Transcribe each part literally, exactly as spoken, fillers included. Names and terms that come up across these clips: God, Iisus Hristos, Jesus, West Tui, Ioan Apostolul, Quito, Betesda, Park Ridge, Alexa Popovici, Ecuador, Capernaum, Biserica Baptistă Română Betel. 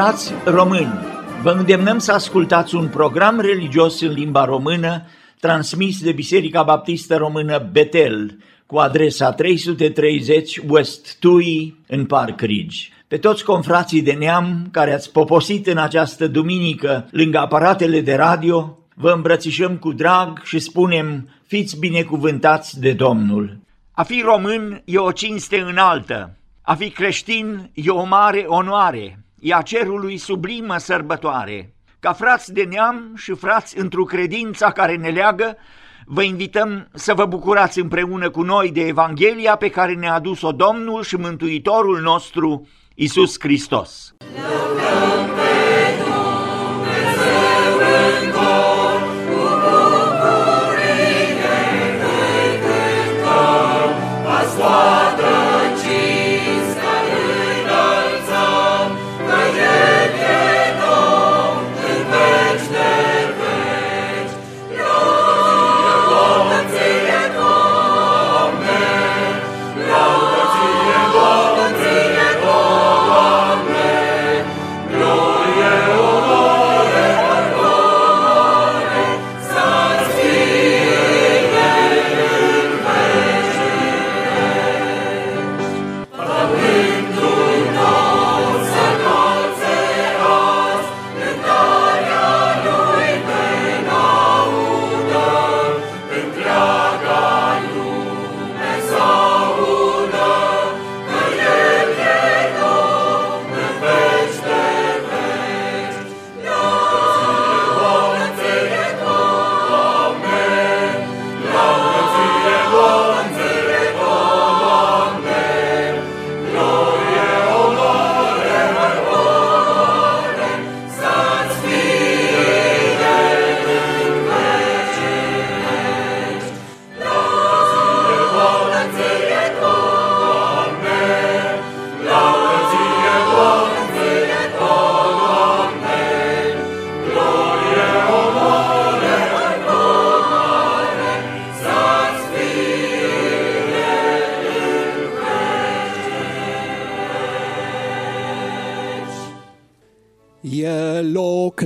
Frați români, vă îndemnăm să ascultați un program religios în limba română transmis de Biserica Baptistă Română Betel, cu adresa trei sute treizeci West Tui, în Park Ridge. Pe toți confrații de neam care ați poposit în această duminică lângă aparatele de radio, vă îmbrățișăm cu drag și spunem: fiți binecuvântați de Domnul! A fi român e o cinste înaltă, a fi creștin e o mare onoare, e a cerului sublimă sărbătoare. Ca frați de neam și frați într-o credință care ne leagă, vă invităm să vă bucurați împreună cu noi de Evanghelia pe care ne-a adus-o Domnul și Mântuitorul nostru, Iisus Hristos.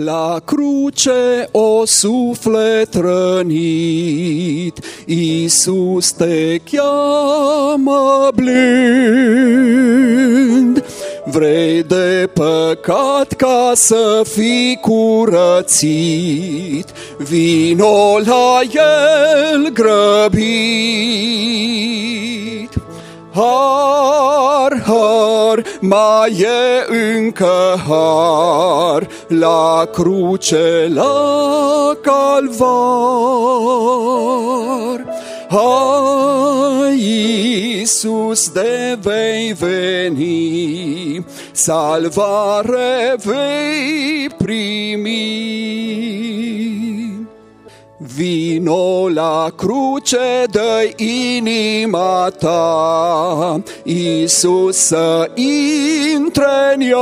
La cruce, o suflet rănit, Iisus te cheamă blând. Vrei de păcat ca să fii curățit, vino la El grăbit. Har, har, mai e încă har, la cruce, la calvar. Hai, Iisus, de vei veni, salvare vei primi. Vino la cruce, dă-i inima ta, Iisus să intre în ea.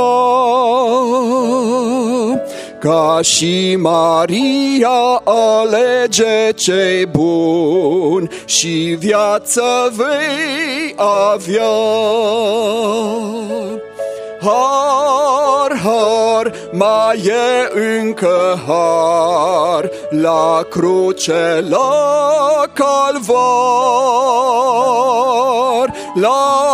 Ca și Maria alege ce-i bun și viață vei avea. Har, har, mai e încă har, la cruce, la calvar. La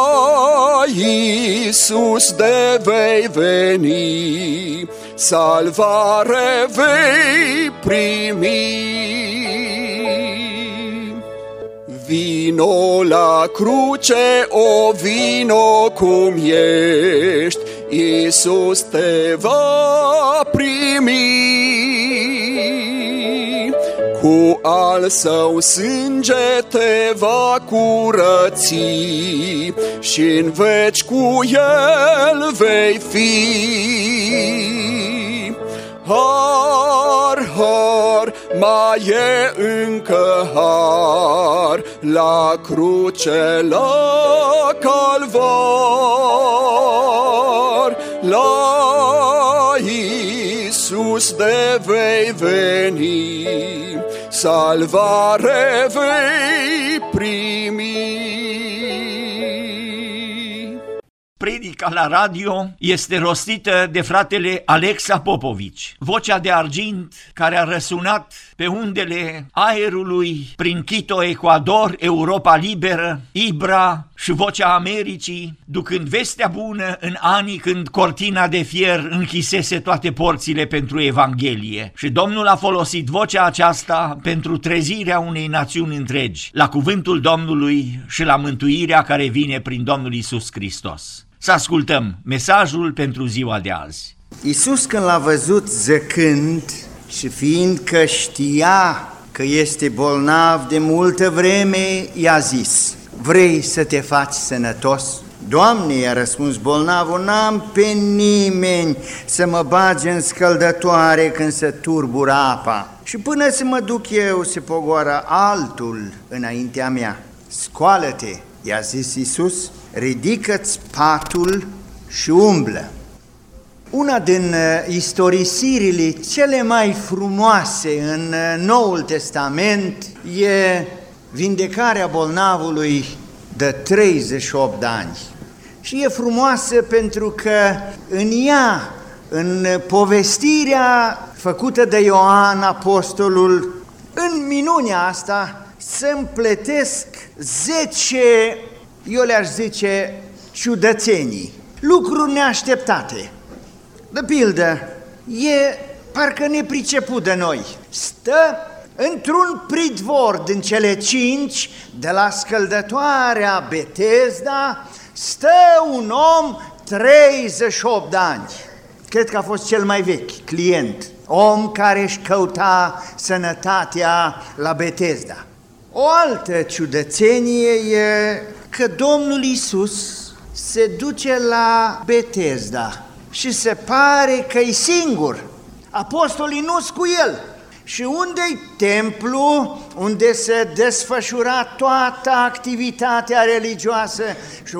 Iisus de vei veni, salvare vei primi. Vino la cruce, o vino cum ești, Iisus te va primi. Cu al său sânge te va curăți și în veci cu El vei fi. Har, har, mai e încă har, la cruce, la calvar. La Iisus de vei veni, salvare vei primi. Predica la radio este rostită de fratele Alexa Popovici, vocea de argint care a răsunat pe undele aerului prin Quito, Ecuador, Europa Liberă, Ibra și Vocea Americii, ducând vestea bună în anii când cortina de fier închisese toate porțile pentru Evanghelie. Și Domnul a folosit vocea aceasta pentru trezirea unei națiuni întregi, la cuvântul Domnului și la mântuirea care vine prin Domnul Iisus Hristos. Să ascultăm mesajul pentru ziua de azi. Iisus, când l-a văzut zăcând și fiindcă știa că este bolnav de multă vreme, i-a zis: „Vrei să te faci sănătos?” „Doamne”, i-a răspuns bolnavul, „n-am pe nimeni să mă bage în scăldătoare când se turbură apa, și până să mă duc eu se pogoară altul înaintea mea.” „Scoală-te”, i-a zis Iisus, „ridică-ți patul și umblă.” Una din istorisirile cele mai frumoase în Noul Testament e vindecarea bolnavului de treizeci și opt de ani. Și e frumoasă pentru că în ea, în povestirea făcută de Ioan Apostolul, în minunea asta se împletesc zece, eu le-aș zice, ciudățenii, lucruri neașteptate. De pildă, e parcă nepriceput de noi, stă într-un pridvor din cele cinci, de la scăldătoarea Betesda, stă un om treizeci și opt de ani. Cred că a fost cel mai vechi client, om care își căuta sănătatea la Betesda. O altă ciudățenie e că Domnul Iisus se duce la Betesda și se pare că-i singur, apostolii nu-s cu el. Și unde-i templu, unde se desfășura toată activitatea religioasă, și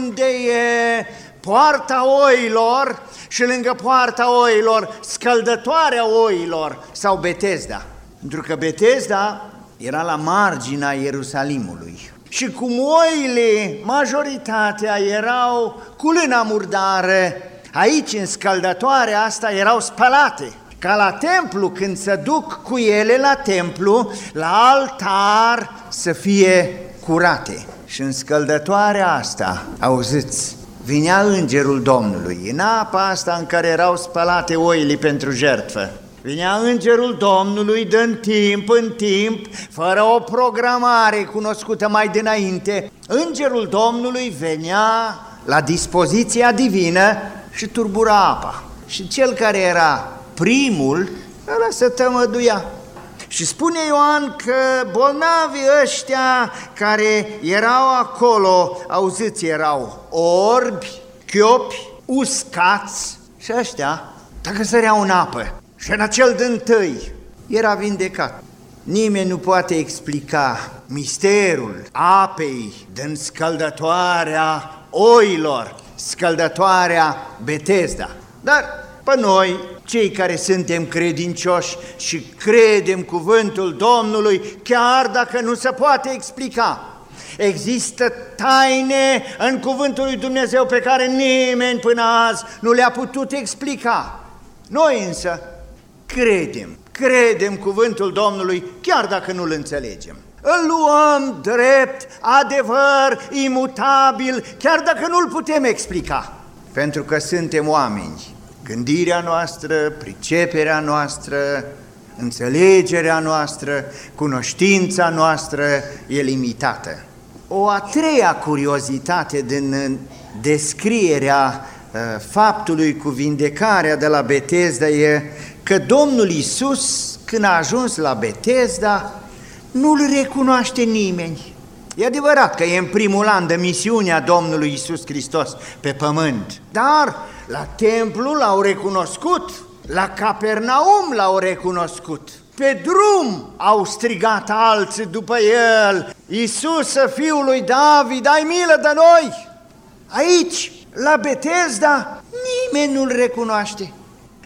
unde e poarta oilor și lângă poarta oilor scăldătoarea oilor sau Betesda. Pentru că Betesda era la marginea Ierusalimului și cum oile, majoritatea, erau cu lâna murdară, aici în scăldătoarea asta erau spălate. Ca la templu, când se duc cu ele la templu, la altar, să fie curate. Și în scăldătoarea asta, auziți, vinea Îngerul Domnului, în apa asta în care erau spălate oile pentru jertfă. Vinea Îngerul Domnului din timp în timp, fără o programare cunoscută mai dinainte. Îngerul Domnului venea la dispoziția divină și turbura apa. Și cel care era primul, ăla se tămăduia. Și spune Ioan că bolnavii ăștia care erau acolo, auziți, erau orbi, chiopi, uscați, și ăștia, dacă săreau în apă, și în acel dântâi era vindecat. Nimeni nu poate explica misterul apei din scăldătoarea oilor, scăldătoarea Betesda. Dar pe noi, cei care suntem credincioși și credem cuvântul Domnului, chiar dacă nu se poate explica, există taine în cuvântul lui Dumnezeu pe care nimeni până azi nu le-a putut explica. Noi însă credem, credem cuvântul Domnului chiar dacă nu-l înțelegem. Îl luăm drept, adevăr, imutabil, chiar dacă nu-l putem explica. Pentru că suntem oameni. Gândirea noastră, priceperea noastră, înțelegerea noastră, cunoștința noastră e limitată. O a treia curiozitate din descrierea faptului cu vindecarea de la Betesda e că Domnul Iisus, când a ajuns la Betesda, nu-L recunoaște nimeni. E adevărat că e în primul an de misiunea Domnului Iisus Hristos pe pământ, dar la templu l-au recunoscut, la Capernaum l-au recunoscut, pe drum au strigat alții după el: „Iisuse, Fiul lui David, ai milă de noi!” Aici, la Betesda, nimeni nu-l recunoaște,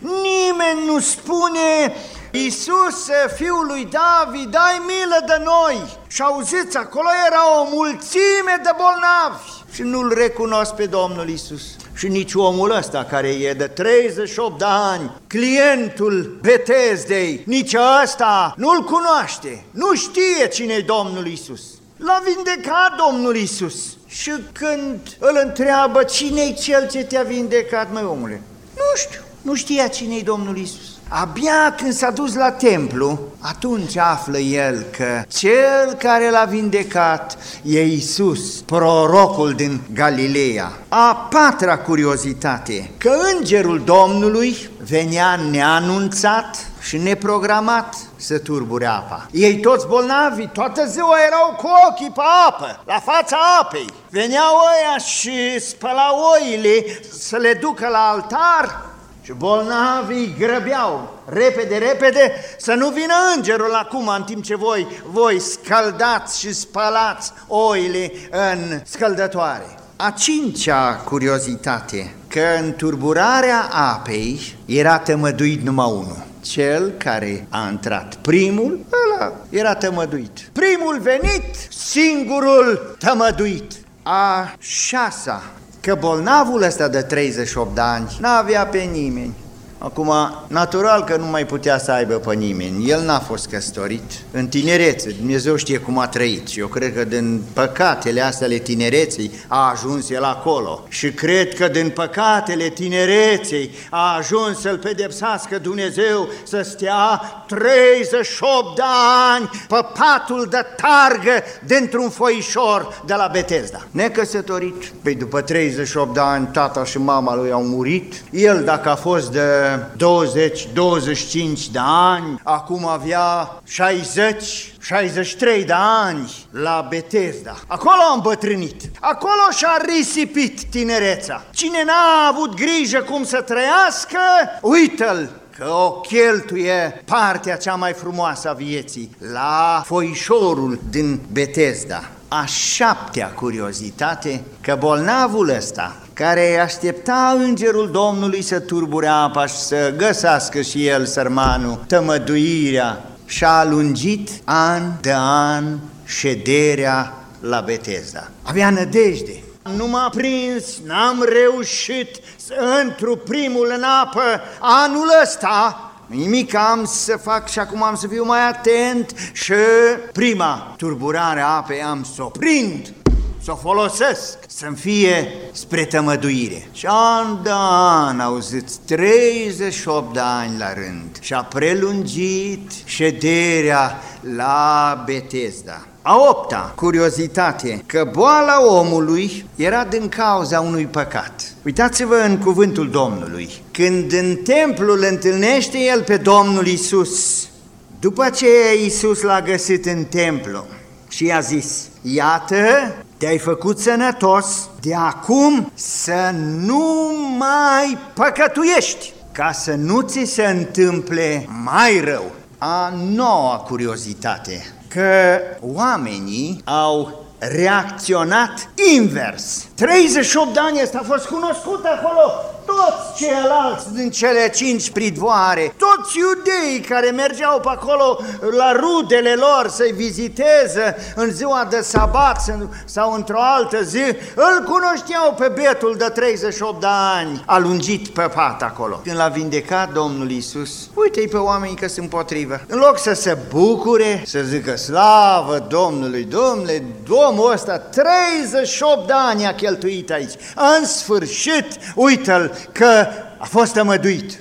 nimeni nu spune: Iisuse, Fiul lui David, ai milă de noi! Și auziți, acolo era o mulțime de bolnavi și nu-L recunosc pe Domnul Iisus. Și nici omul ăsta care e de treizeci și opt de ani, clientul Betesdei, nici ăsta nu-L cunoaște, nu știe cine-i Domnul Iisus. L-a vindecat Domnul Iisus. Și când îl întreabă, cine-i cel ce te-a vindecat, măi omule? Nu știu, nu știa cine-i Domnul Iisus. Abia când s-a dus la templu, atunci află el că cel care l-a vindecat e Iisus, prorocul din Galileea. A patra curiozitate, că îngerul Domnului venea neanunțat și neprogramat să turbure apa. Ei toți bolnavi, toată ziua erau cu ochii pe apă, la fața apei. Veneau ăia și spălau oile să le ducă la altar. Și bolnavii grăbeau repede, repede, să nu vină îngerul acum, în timp ce voi, voi scaldați și spălați oile în scăldătoare. A cincea curiozitate, că în turburarea apei era tămăduit numai unul. Cel care a intrat primul, ăla era tămăduit. Primul venit, singurul tămăduit. A șasea, că bolnavul ăsta de treizeci și opt de ani n-avea pe nimeni. Acum, natural că nu mai putea să aibă pe nimeni, el n-a fost căsătorit. În tinerețe, Dumnezeu știe cum a trăit și eu cred că din păcatele astea ale tinereței a ajuns el acolo. Și cred că din păcatele tinereței a ajuns să-l pedepsească Dumnezeu să stea treizeci și opt de ani pe patul de targă dintr-un foișor de la Betesda. Necăsătorit, păi după treizeci și opt de ani tata și mama lui au murit, el dacă a fost de douăzeci douăzeci și cinci de ani, acum avea șaizeci șaizeci și trei de ani la Betesda. Acolo a îmbătrânit, acolo și-a risipit tinereța. Cine n-a avut grijă cum să trăiască, uită-l că o cheltuie partea cea mai frumoasă a vieții la foișorul din Betesda. A șaptea curiozitate, că bolnavul ăsta, care aștepta îngerul Domnului să turbure apa și să găsească și el, sărmanul, tămăduirea, și-a lungit an de an șederea la Betesda. Avea nădejde. Nu m-a prins, n-am reușit să intru primul în apă anul ăsta. Nimic am să fac și acum am să fiu mai atent și prima turburare a apei am să o prind, să o folosesc, să-mi fie spre tămăduire. Și an de an, auziți, treizeci și opt de ani la rând și-a prelungit șederea la Betesda. A opta curiozitate, că boala omului era din cauza unui păcat. Uitați-vă în cuvântul Domnului. Când în templul întâlnește el pe Domnul Iisus, după ce Iisus l-a găsit în templu și i-a zis, iată, te-ai făcut sănătos, de acum să nu mai păcătuiești, ca să nu ți se întâmple mai rău. A noua curiozitate, că oamenii au reacționat invers. treizeci și opt de ani ăsta a fost cunoscut acolo. Toți ceilalți din cele cinci pridvoare, toți iudeii care mergeau pe acolo la rudele lor să-i viziteze în ziua de sabat sau într-o altă zi, îl cunoșteau pe betul de treizeci și opt de ani, alungit pe pat acolo. Când l-a vindecat Domnul Iisus, uite-i pe oamenii că sunt potrivă. În loc să se bucure, să zică slavă Domnului, Domnule, omul ăsta treizeci și opt de ani a cheltuit aici. În sfârșit, uite-l că a fost tămăduit.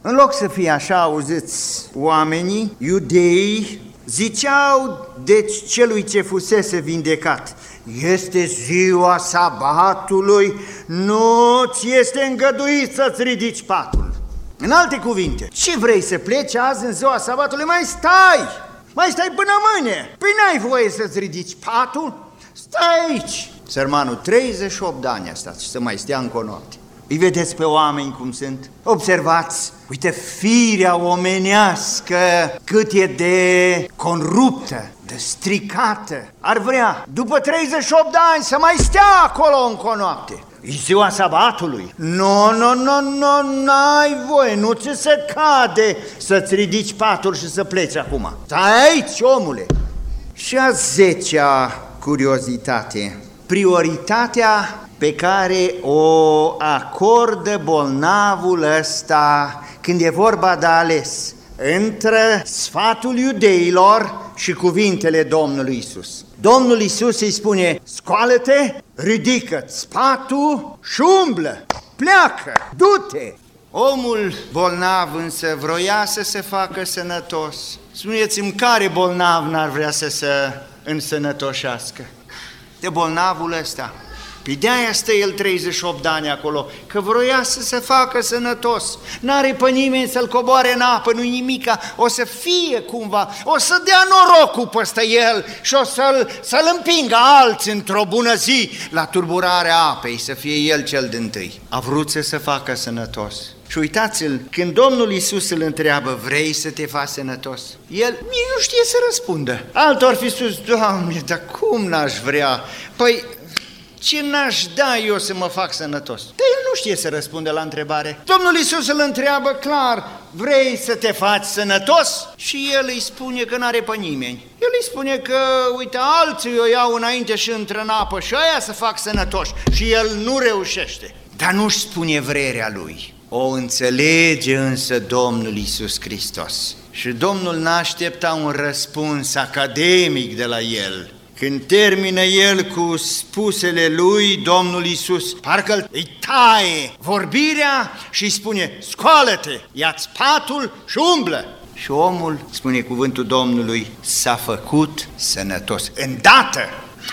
În loc să fie așa, auziți, oamenii, iudeii, ziceau deci celui ce fusese vindecat, este ziua sabatului, nu ți este îngăduit să-ți ridici patul. În alte cuvinte, ce vrei să pleci azi în ziua sabatului? Mai stai, mai stai până mâine. Păi n-ai voie să-ți ridici patul? Stai aici. Sărmanul, treizeci și opt de ani a stat și să mai stea încă o noapte. Îi vedeți pe oameni cum sunt? Observați, uite, firea omenească cât e de coruptă, de stricată. Ar vrea, după treizeci și opt de ani, să mai stea acolo încă o noapte. E ziua sabatului. Nu, nu, nu, nu, n-ai voie, nu ți se cade să-ți ridici patul și să pleci acum. Stai aici, omule! Și a zecea curiozitate, prioritatea pe care o acordă bolnavul ăsta când e vorba de ales între sfatul iudeilor și cuvintele Domnului Iisus. Domnul Iisus îi spune, scoală-te, ridică-ți patul și umblă, pleacă, du-te. Omul bolnav însă vroia să se facă sănătos. Spuneți-mi care bolnav n-ar vrea să se însănătoșească? De bolnavul ăsta. Păi de-aia stă el treizeci și opt de ani acolo, că vroia să se facă sănătos. N-are pe nimeni să-l coboare în apă, nu nimica, o să fie cumva, o să dea norocul peste el și o să-l, să-l împingă alți într-o bună zi la turburarea apei, să fie el cel dintâi. A vrut să se facă sănătos. Și uitați-l, când Domnul Iisus îl întreabă, vrei să te faci sănătos? El nici nu știe să răspundă. Altor fi spus, Doamne, dar cum n-aș vrea? Păi... ce n-aș da eu să mă fac sănătos? Dar el nu știe să răspundă la întrebare. Domnul Iisus îl întreabă clar, vrei să te faci sănătos? Și el îi spune că n-are pe nimeni. El îi spune că, uite, alții o iau înainte și intră în apă și aia să fac sănătoși. Și el nu reușește. Dar nu-și spune vrerea lui. O înțelege însă Domnul Iisus Hristos. Și Domnul n-aștepta un răspuns academic de la el. Când termină el cu spusele lui, Domnul Iisus parcă îi taie vorbirea și îi spune, scoală-te, ia-ți patul și umblă. Și omul, spune cuvântul Domnului, s-a făcut sănătos. Îndată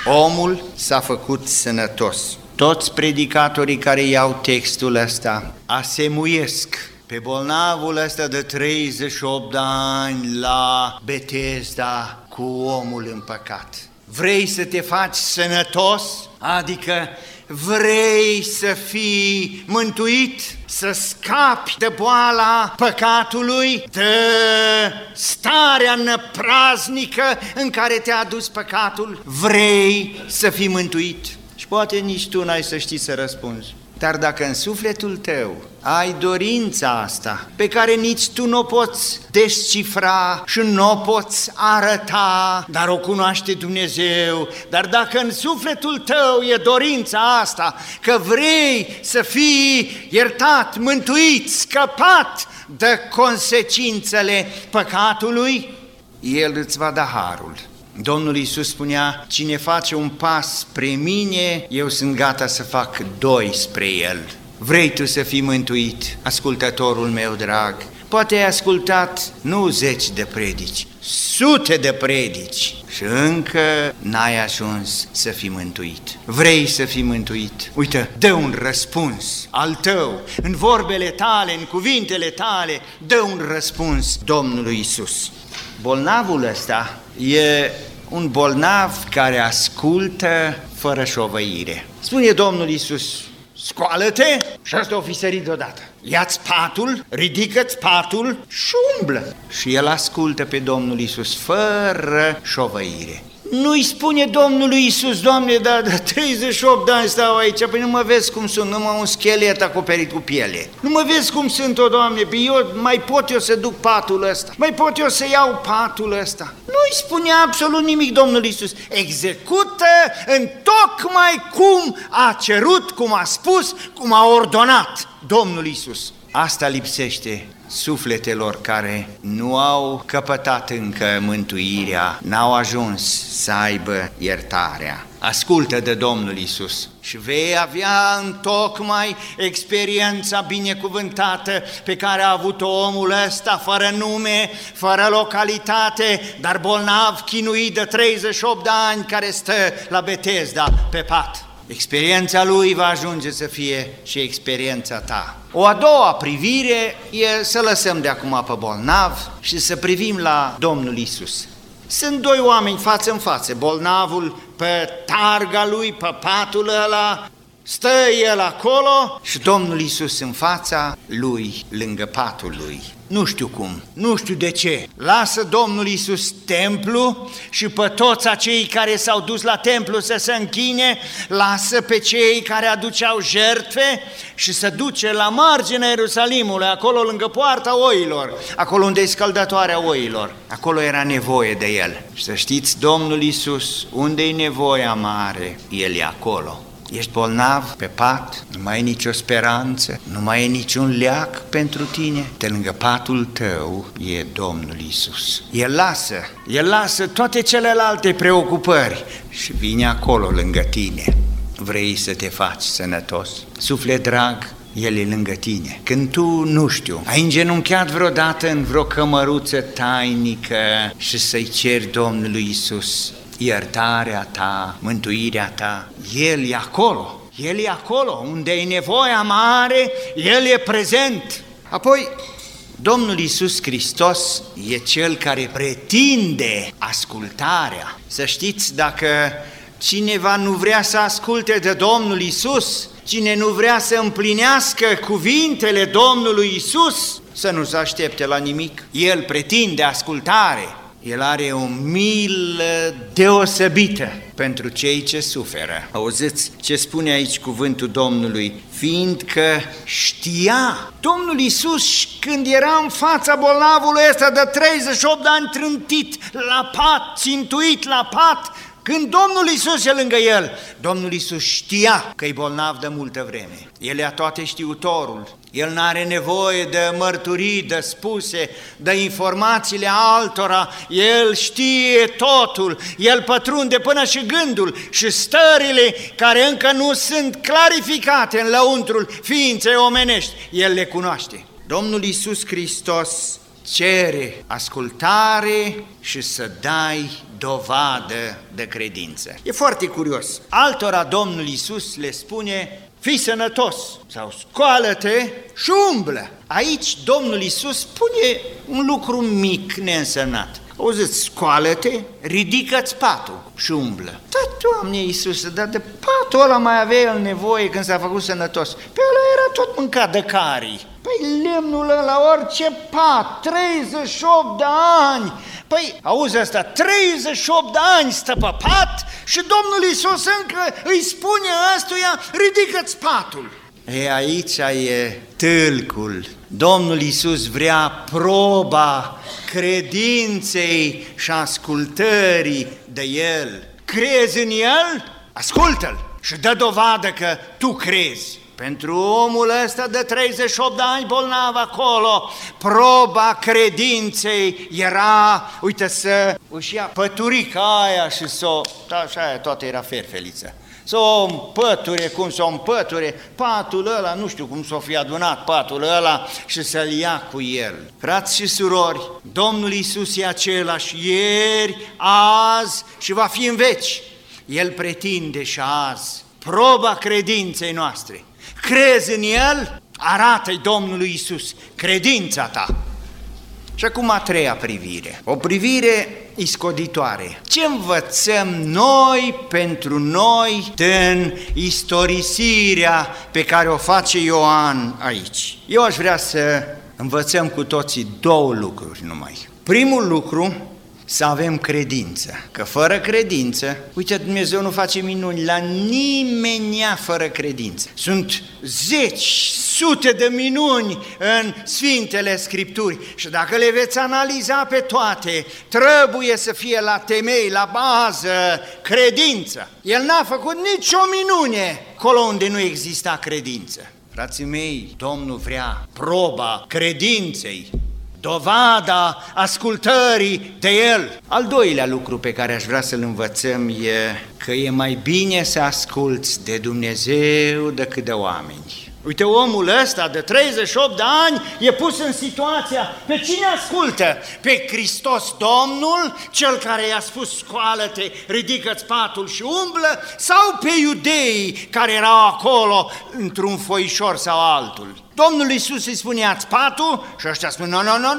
omul s-a făcut sănătos. Toți predicatorii care iau textul ăsta asemuiesc pe bolnavul ăsta de treizeci și opt de ani la Betesda cu omul în păcat. Vrei să te faci sănătos? Adică vrei să fii mântuit, să scapi de boala păcatului, de starea năpraznică în care te-a adus păcatul? Vrei să fii mântuit? Și poate nici tu n-ai să știi să răspunzi. Dar dacă în sufletul tău ai dorința asta, pe care nici tu nu o poți descifra și nu o poți arăta, dar o cunoaște Dumnezeu, dar dacă în sufletul tău e dorința asta, că vrei să fii iertat, mântuit, scăpat de consecințele păcatului, El îți va da harul. Domnul Iisus spunea, cine face un pas spre mine, eu sunt gata să fac doi spre el. Vrei tu să fii mântuit, ascultătorul meu drag? Poate ai ascultat nu zeci de predici, sute de predici și încă n-ai ajuns să fii mântuit. Vrei să fii mântuit? Uite, dă un răspuns al tău, în vorbele tale, în cuvintele tale, dă un răspuns Domnului Iisus. Bolnavul ăsta e un bolnav care ascultă fără șovăire. Spune Domnul Iisus, scoală-te și asta o fi sărit deodată. Ia-ți patul, ridică-ți patul și umblă. Și el ascultă pe Domnul Iisus fără șovăire. Nu-i spune Domnului Iisus, Doamne, dar da, treizeci și opt de ani stau aici, păi nu mă vezi cum sunt, numai un schelet acoperit cu piele. Nu mă vezi cum sunt, o Doamne, păi eu, mai pot eu să duc patul ăsta, mai pot eu să iau patul ăsta. Nu-i spune absolut nimic Domnul Iisus, execută în tocmai cum a cerut, cum a spus, cum a ordonat Domnul Iisus. Asta lipsește sufletelor care nu au căpătat încă mântuirea, n-au ajuns să aibă iertarea. Ascultă de Domnul Iisus și vei avea întocmai experiența binecuvântată pe care a avut-o omul ăsta, fără nume, fără localitate, dar bolnav, chinuit de treizeci și opt de ani, care stă la Betesda pe pat. Experiența lui va ajunge să fie și experiența ta. O a doua privire e să lăsăm de acum pe bolnav și să privim la Domnul Iisus. Sunt doi oameni față în față, bolnavul pe targa lui, pe patul ăla, Stă el acolo și Domnul Iisus în fața lui, lângă patul lui. Nu știu cum, nu știu de ce. Lasă Domnul Iisus templu și pe toți acei care s-au dus la templu să se închine, lasă pe cei care aduceau jertfe și se duce la marginea Ierusalimului, acolo lângă poarta oilor, acolo unde e scăldătoarea oilor. Acolo era nevoie de el. Și să știți, Domnul Iisus, unde e nevoia mare, el e acolo. Ești bolnav pe pat, nu mai e nicio speranță, nu mai e niciun leac pentru tine. De lângă patul tău e Domnul Iisus. El lasă, El lasă toate celelalte preocupări și vine acolo lângă tine. Vrei să te faci sănătos? Suflet drag, El e lângă tine. Când tu, nu știu, ai îngenunchiat vreodată în vreo cămăruță tainică și să-i ceri Domnului Iisus iertarea ta, mântuirea ta, El e acolo, El e acolo, unde e nevoia mare, El e prezent. Apoi, Domnul Iisus Hristos e Cel care pretinde ascultarea. Să știți, dacă cineva nu vrea să asculte de Domnul Iisus, cine nu vrea să împlinească cuvintele Domnului Iisus, să nu se aștepte la nimic. El pretinde ascultare. El are o milă deosebită pentru cei ce suferă. Auziți ce spune aici cuvântul Domnului? Fiindcă știa. Domnul Iisus, când era în fața bolnavului ăsta de treizeci și opt de ani, trântit la pat, țintuit la pat, când Domnul Iisus e lângă el, Domnul Iisus știa că e bolnav de multă vreme. El e toate știutorul. El nu are nevoie de mărturii, de spuse, de informațiile altora, El știe totul, El pătrunde până și gândul și stările care încă nu sunt clarificate în lăuntrul ființei omenești, El le cunoaște. Domnul Iisus Hristos cere ascultare și să dai dovadă de credință. E foarte curios. Altora Domnul Iisus le spune: fii sănătos sau scoală-te și umblă. Aici Domnul Iisus spune un lucru mic, neînsănat. Auziți, scoală-te, ridică-ți patul și umblă. Da, Doamne Iisuse, dar de patul ăla mai avea el nevoie când s-a făcut sănătos. Pe ăla era tot mâncat de carii. Păi lemnul ăla, orice pat, treizeci și opt de ani. Păi, auzi asta, treizeci și opt de ani stă pe pat și Domnul Iisus încă îi spune ăstuia: ridică-ți patul. E, aici e tâlcul. Domnul Iisus vrea proba credinței și ascultării de El. Crezi în El? Ascultă-L și dă dovadă că tu crezi. Pentru omul ăsta de treizeci și opt de ani bolnav acolo, proba credinței era, uite, să își ia păturica aia și s-o, așa aia toată era ferfeliță, s-o împăture cum s-o împăture, patul ăla, nu știu cum s-o fi adunat patul ăla și să-l ia cu el. Frați și surori, Domnul Iisus e același ieri, azi și va fi în veci. El pretinde și azi proba credinței noastre. Crezi în El? Arată-i Domnului Iisus credința ta. Și acum a treia privire, o privire iscoditoare. Ce învățăm noi pentru noi în istorisirea pe care o face Ioan aici? Eu aș vrea să învățăm cu toții două lucruri numai. Primul lucru, să avem credință, că fără credință, uite, Dumnezeu nu face minuni la nimeni fără credință. Sunt zeci, sute de minuni în Sfintele Scripturi și dacă le veți analiza pe toate, trebuie să fie la temei, la bază, credință. El n-a făcut nicio minune acolo unde nu exista credință. Frații mei, Domnul vrea proba credinței, dovada ascultării de El. Al doilea lucru pe care aș vrea să-l învățăm e că e mai bine să asculți de Dumnezeu decât de oameni. Uite, omul ăsta de treizeci și opt de ani e pus în situația: pe cine ascultă? Pe Hristos Domnul, Cel care i-a spus: scoală-te, ridică-ți patul și umblă, sau pe iudeii care erau acolo într-un foișor sau altul? Domnul Iisus îi spune: ia-ți patul, și ăștia spun: nu, nu, nu,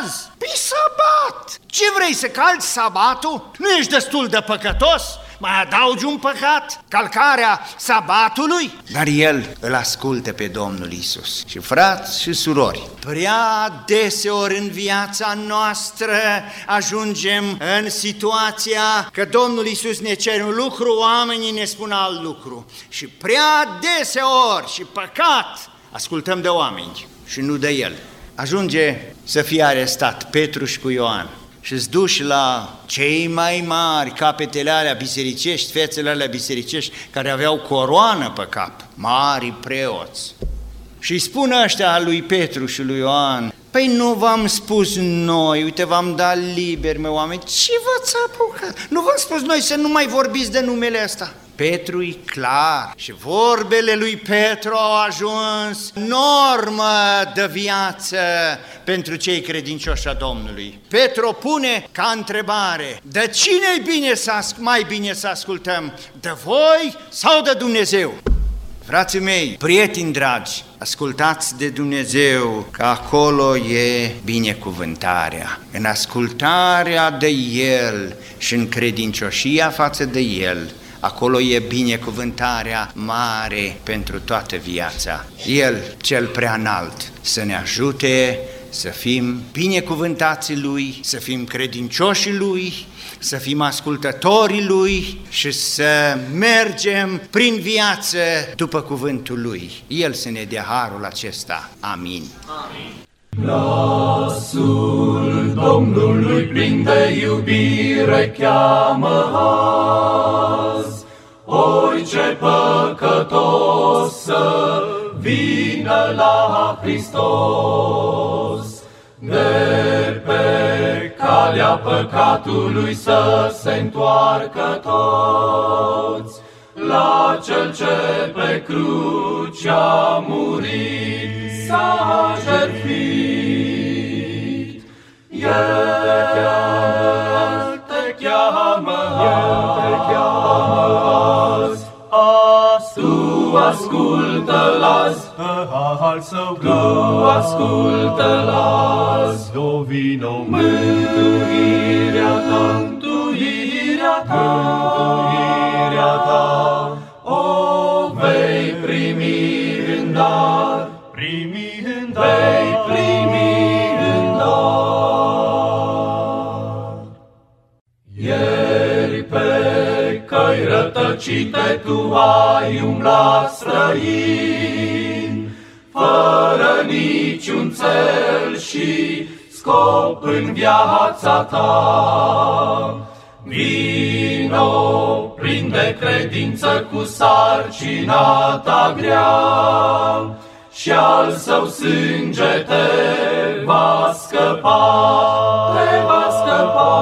azi, pe sabat. Ce vrei să calci sabatul? Nu ești destul de păcătos? mai adaugi un păcat, calcarea sabatului? Dar el îl ascultă pe Domnul Iisus. Și frați și surori, prea deseori în viața noastră ajungem în situația că Domnul Iisus ne cere un lucru, oamenii ne spun alt lucru. Și prea deseori și păcat ascultăm de oameni și nu de el. Ajunge să fie arestat Petru și cu Ioan și-ți duci la cei mai mari, capetele alea bisericești, fețele alea bisericești, care aveau coroană pe cap, mari preoți. Și spun ăștia lui Petru și lui Ioan: păi nu v-am spus noi, uite v-am dat liber, mă oameni, ce v-ați apucat? Nu v-am spus noi să nu mai vorbiți de numele ăsta? Petru-i clar și vorbele lui Petru au ajuns normă de viață pentru cei credincioși a Domnului. Petru pune ca întrebare: de cine-i bine să asc- mai bine să ascultăm, de voi sau de Dumnezeu? Frații mei, prieteni dragi, ascultați de Dumnezeu, că acolo e binecuvântarea. În ascultarea de El și în credincioșia față de El, acolo e binecuvântarea mare pentru toată viața. El, cel preanalt, să ne ajute să fim binecuvântații Lui, să fim credincioșii Lui, să fim ascultătorii Lui și să mergem prin viață după cuvântul Lui. El să ne dea harul acesta. Amin. Amin. Glasul Domnului plin de iubire cheamă azi, orice păcătos să vină la Hristos, de pe calea păcatului să se întoarcă toți la Cel ce pe cruce a murit, s-a jertfit. El te cheamă azi, tu ascultă-L azi, tu ascultă-L azi, mântuirea ta, mântuirea ta, mântuirea ta, o vei primi în dar, vei primi în dar. Ieri pe căi rătăcite tu ai umblat străin, fără niciun țel și scop în viața ta. Vino plin de credință cu sarcina ta grea, și al său sânge te va scăpa, te va scăpa.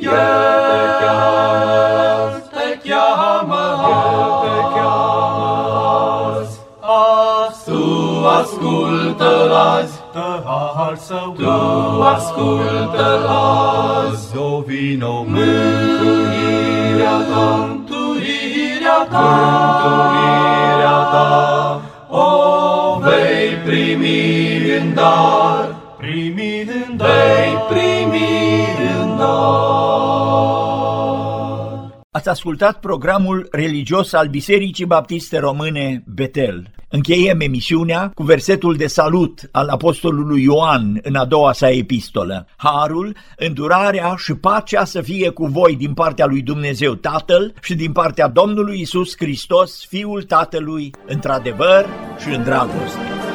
El te cheamă, El te cheamă azi, tu ascultă-L azi, tu ascultă-L azi, mântuirea ta, mântuirea ta, mântuirea ta, o vei primi în dar, primi în dar, vei primi în dar. Ați ascultat programul religios al Bisericii Baptiste Române Betel. Încheiem emisiunea cu versetul de salut al apostolului Ioan în a doua sa epistolă. Harul, îndurarea și pacea să fie cu voi din partea lui Dumnezeu Tatăl și din partea Domnului Iisus Hristos, Fiul Tatălui, într-adevăr și în dragoste.